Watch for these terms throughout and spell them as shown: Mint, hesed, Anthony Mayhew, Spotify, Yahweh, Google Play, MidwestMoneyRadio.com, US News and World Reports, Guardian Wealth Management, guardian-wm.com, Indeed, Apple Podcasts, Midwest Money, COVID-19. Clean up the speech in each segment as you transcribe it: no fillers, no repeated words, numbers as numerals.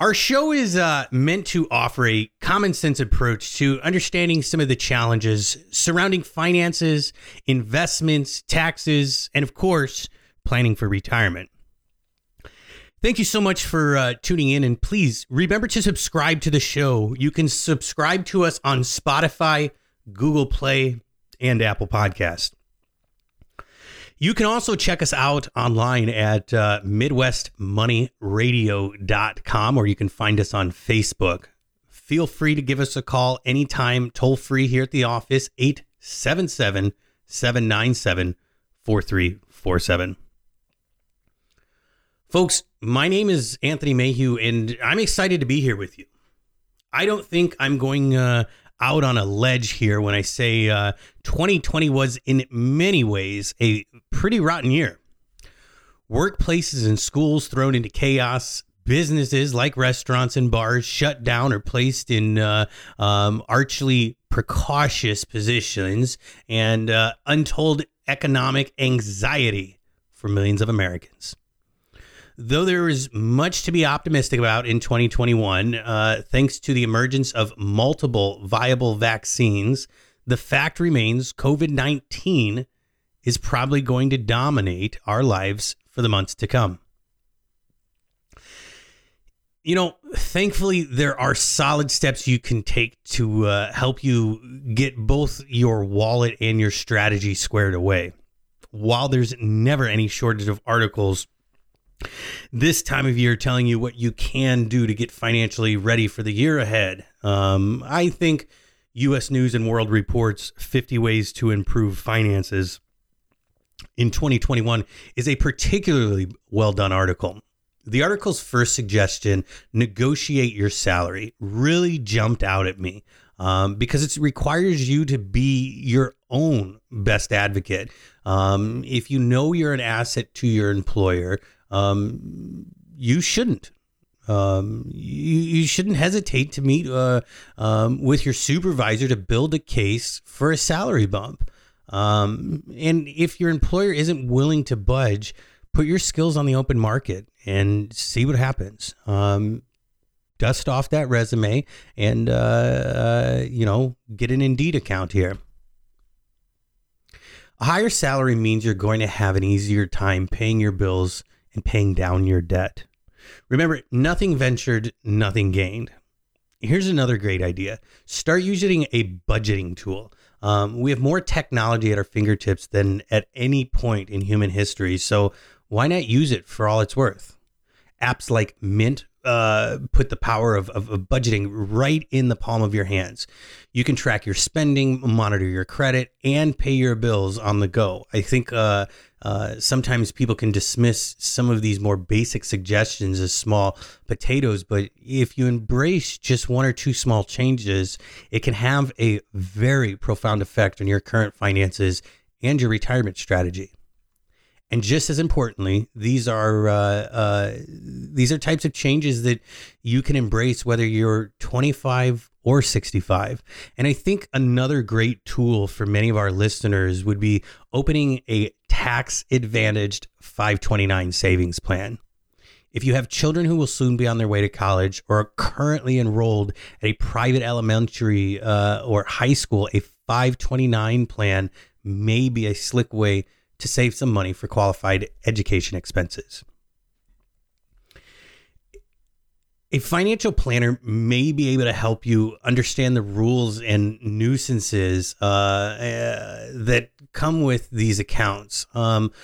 Our show is meant to offer a common sense approach to understanding some of the challenges surrounding finances, investments, taxes, and of course, planning for retirement. Thank you so much for tuning in, and please remember to subscribe to the show. You can subscribe to us on Spotify, Google Play, and Apple Podcasts. You can also check us out online at MidwestMoneyRadio.com, or you can find us on Facebook. Feel free to give us a call anytime, toll free here at the office, 877-797-4347. Folks, my name is Anthony Mayhew, and I'm excited to be here with you. I don't think I'm going out on a ledge here when I say 2020 was in many ways a pretty rotten year. Workplaces and schools thrown into chaos, businesses like restaurants and bars shut down or placed in archly precautious positions, and untold economic anxiety for millions of Americans. Though there is much to be optimistic about in 2021, thanks to the emergence of multiple viable vaccines, the fact remains COVID-19 is probably going to dominate our lives for the months to come. You know, thankfully, there are solid steps you can take to help you get both your wallet and your strategy squared away. While there's never any shortage of articles this time of year telling you what you can do to get financially ready for the year ahead, I think US News and World Reports 50 Ways to Improve Finances in 2021 is a particularly well done article. The article's first suggestion, negotiate your salary, really jumped out at me because it requires you to be your own best advocate. If you know you're an asset to your employer, you shouldn't. You shouldn't hesitate to meet with your supervisor to build a case for a salary bump. And if your employer isn't willing to budge, put your skills on the open market and see what happens. Dust off that resume and, get an Indeed account here. A higher salary means you're going to have an easier time paying your bills and paying down your debt. Remember, nothing ventured, nothing gained. Here's another great idea. Start using a budgeting tool. We have more technology at our fingertips than at any point in human history, so why not use it for all it's worth? Apps like Mint put the power of budgeting right in the palm of your hands. You can track your spending, monitor your credit, and pay your bills on the go. I think sometimes people can dismiss some of these more basic suggestions as small potatoes, but if you embrace just one or two small changes, it can have a very profound effect on your current finances and your retirement strategy. And just as importantly, these are types of changes that you can embrace whether you're 25 or 65. And I think another great tool for many of our listeners would be opening a tax-advantaged 529 savings plan. If you have children who will soon be on their way to college or are currently enrolled at a private elementary or high school, a 529 plan may be a slick way to save some money for qualified education expenses. A financial planner may be able to help you understand the rules and nuisances that come with these accounts, while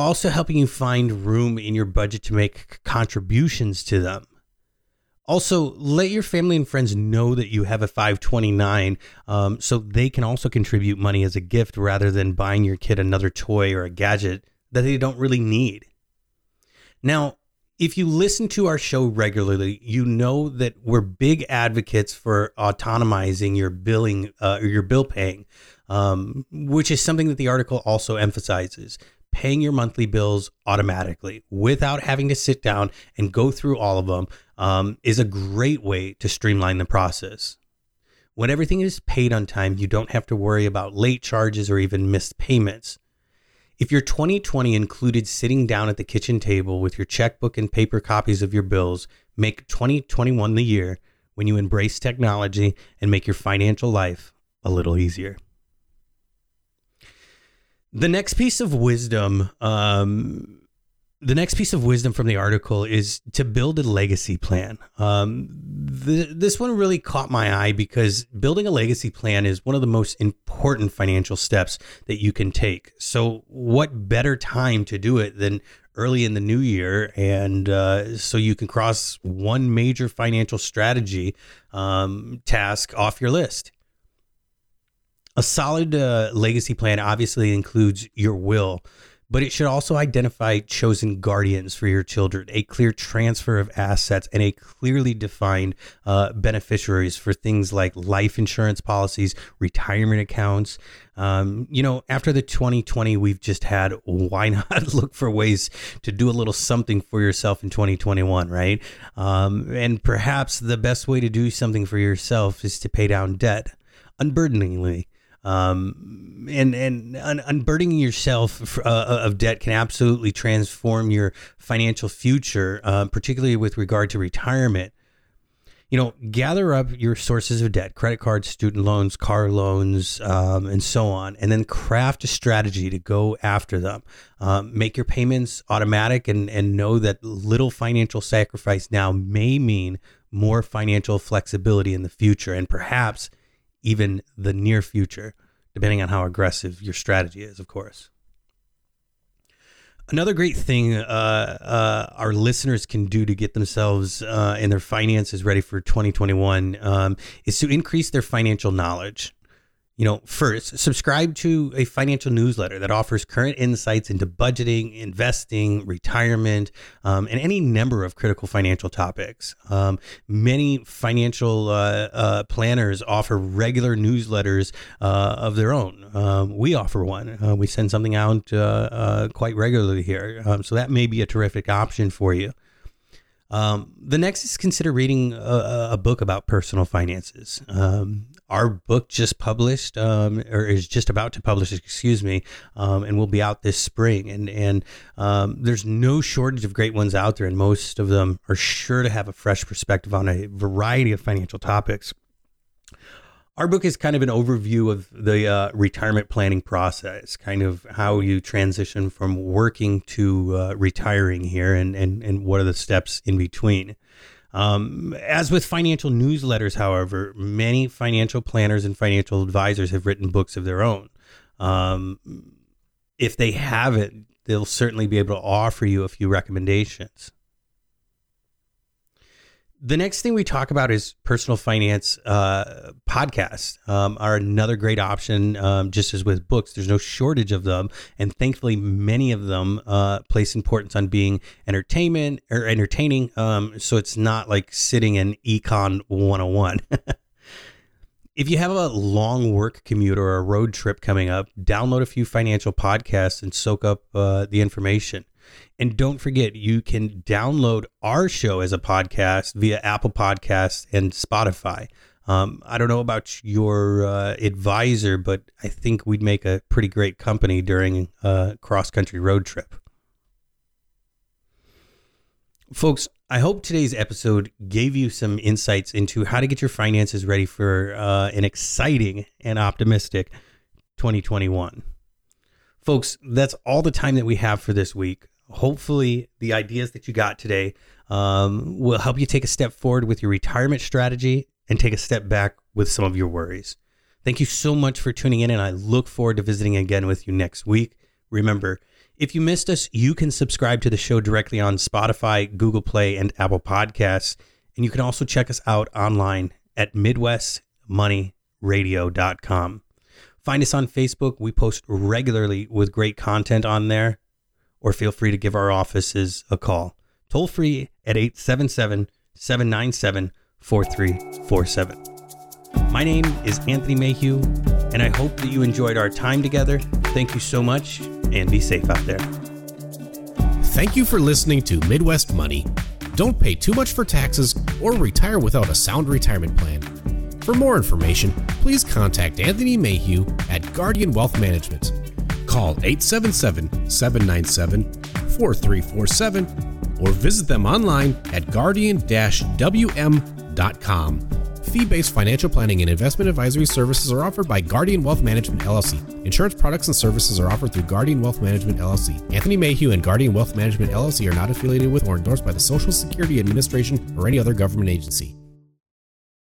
also helping you find room in your budget to make contributions to them. Also, let your family and friends know that you have a 529 so they can also contribute money as a gift rather than buying your kid another toy or a gadget that they don't really need. Now, if you listen to our show regularly, you know that we're big advocates for autonomizing your billing or your bill paying, which is something that the article also emphasizes, paying your monthly bills automatically without having to sit down and go through all of them is a great way to streamline the process. When everything is paid on time, you don't have to worry about late charges or even missed payments. If your 2020 included sitting down at the kitchen table with your checkbook and paper copies of your bills, make 2021 the year when you embrace technology and make your financial life a little easier. The next piece of wisdom from the article is to build a legacy plan. This one really caught my eye because building a legacy plan is one of the most important financial steps that you can take. So what better time to do it than early in the new year? And so you can cross one major financial strategy task off your list. A solid legacy plan obviously includes your will, but it should also identify chosen guardians for your children, a clear transfer of assets, and a clearly defined beneficiaries for things like life insurance policies, retirement accounts. After the 2020 we've just had, why not look for ways to do a little something for yourself in 2021, right? And perhaps the best way to do something for yourself is to pay down debt unburdeningly. Unburdening yourself of debt can absolutely transform your financial future, particularly with regard to retirement. Gather up your sources of debt, credit cards, student loans, car loans, and so on, and then craft a strategy to go after them. Make your payments automatic and know that little financial sacrifice now may mean more financial flexibility in the future and perhaps even the near future, depending on how aggressive your strategy is, of course. Another great thing our listeners can do to get themselves and their finances ready for 2021 is to increase their financial knowledge. First, subscribe to a financial newsletter that offers current insights into budgeting, investing, retirement, and any number of critical financial topics. Many financial planners offer regular newsletters of their own. We offer one. We send something out quite regularly here. So that may be a terrific option for you. The next is consider reading a book about personal finances. Our book just published, or is just about to publish, and will be out this spring. And there's no shortage of great ones out there, and most of them are sure to have a fresh perspective on a variety of financial topics. Our book is kind of an overview of the retirement planning process, kind of how you transition from working to retiring here, and what are the steps in between. As with financial newsletters, however, many financial planners and financial advisors have written books of their own. If they haven't, they'll certainly be able to offer you a few recommendations. The next thing we talk about is personal finance podcasts are another great option. Just as with books, there's no shortage of them. And thankfully, many of them place importance on being entertaining. So it's not like sitting in Econ 101. If you have a long work commute or a road trip coming up, download a few financial podcasts and soak up the information. And don't forget, you can download our show as a podcast via Apple Podcasts and Spotify. I don't know about your advisor, but I think we'd make a pretty great company during a cross-country road trip. Folks, I hope today's episode gave you some insights into how to get your finances ready for an exciting and optimistic 2021. Folks, that's all the time that we have for this week. Hopefully the ideas that you got today will help you take a step forward with your retirement strategy and take a step back with some of your worries. Thank you so much for tuning in, and I look forward to visiting again with you next week. Remember, if you missed us, you can subscribe to the show directly on Spotify, Google Play, and Apple Podcasts. And you can also check us out online at MidwestMoneyRadio.com. Find us on Facebook. We post regularly with great content on there, or feel free to give our offices a call. Toll free at 877-797-4347. My name is Anthony Mayhew, and I hope that you enjoyed our time together. Thank you so much, and be safe out there. Thank you for listening to Midwest Money. Don't pay too much for taxes or retire without a sound retirement plan. For more information, please contact Anthony Mayhew at Guardian Wealth Management. Call 877-797-4347 or visit them online at guardian-wm.com. Fee-based financial planning and investment advisory services are offered by Guardian Wealth Management, LLC. Insurance products and services are offered through Guardian Wealth Management, LLC. Anthony Mayhew and Guardian Wealth Management, LLC are not affiliated with or endorsed by the Social Security Administration or any other government agency.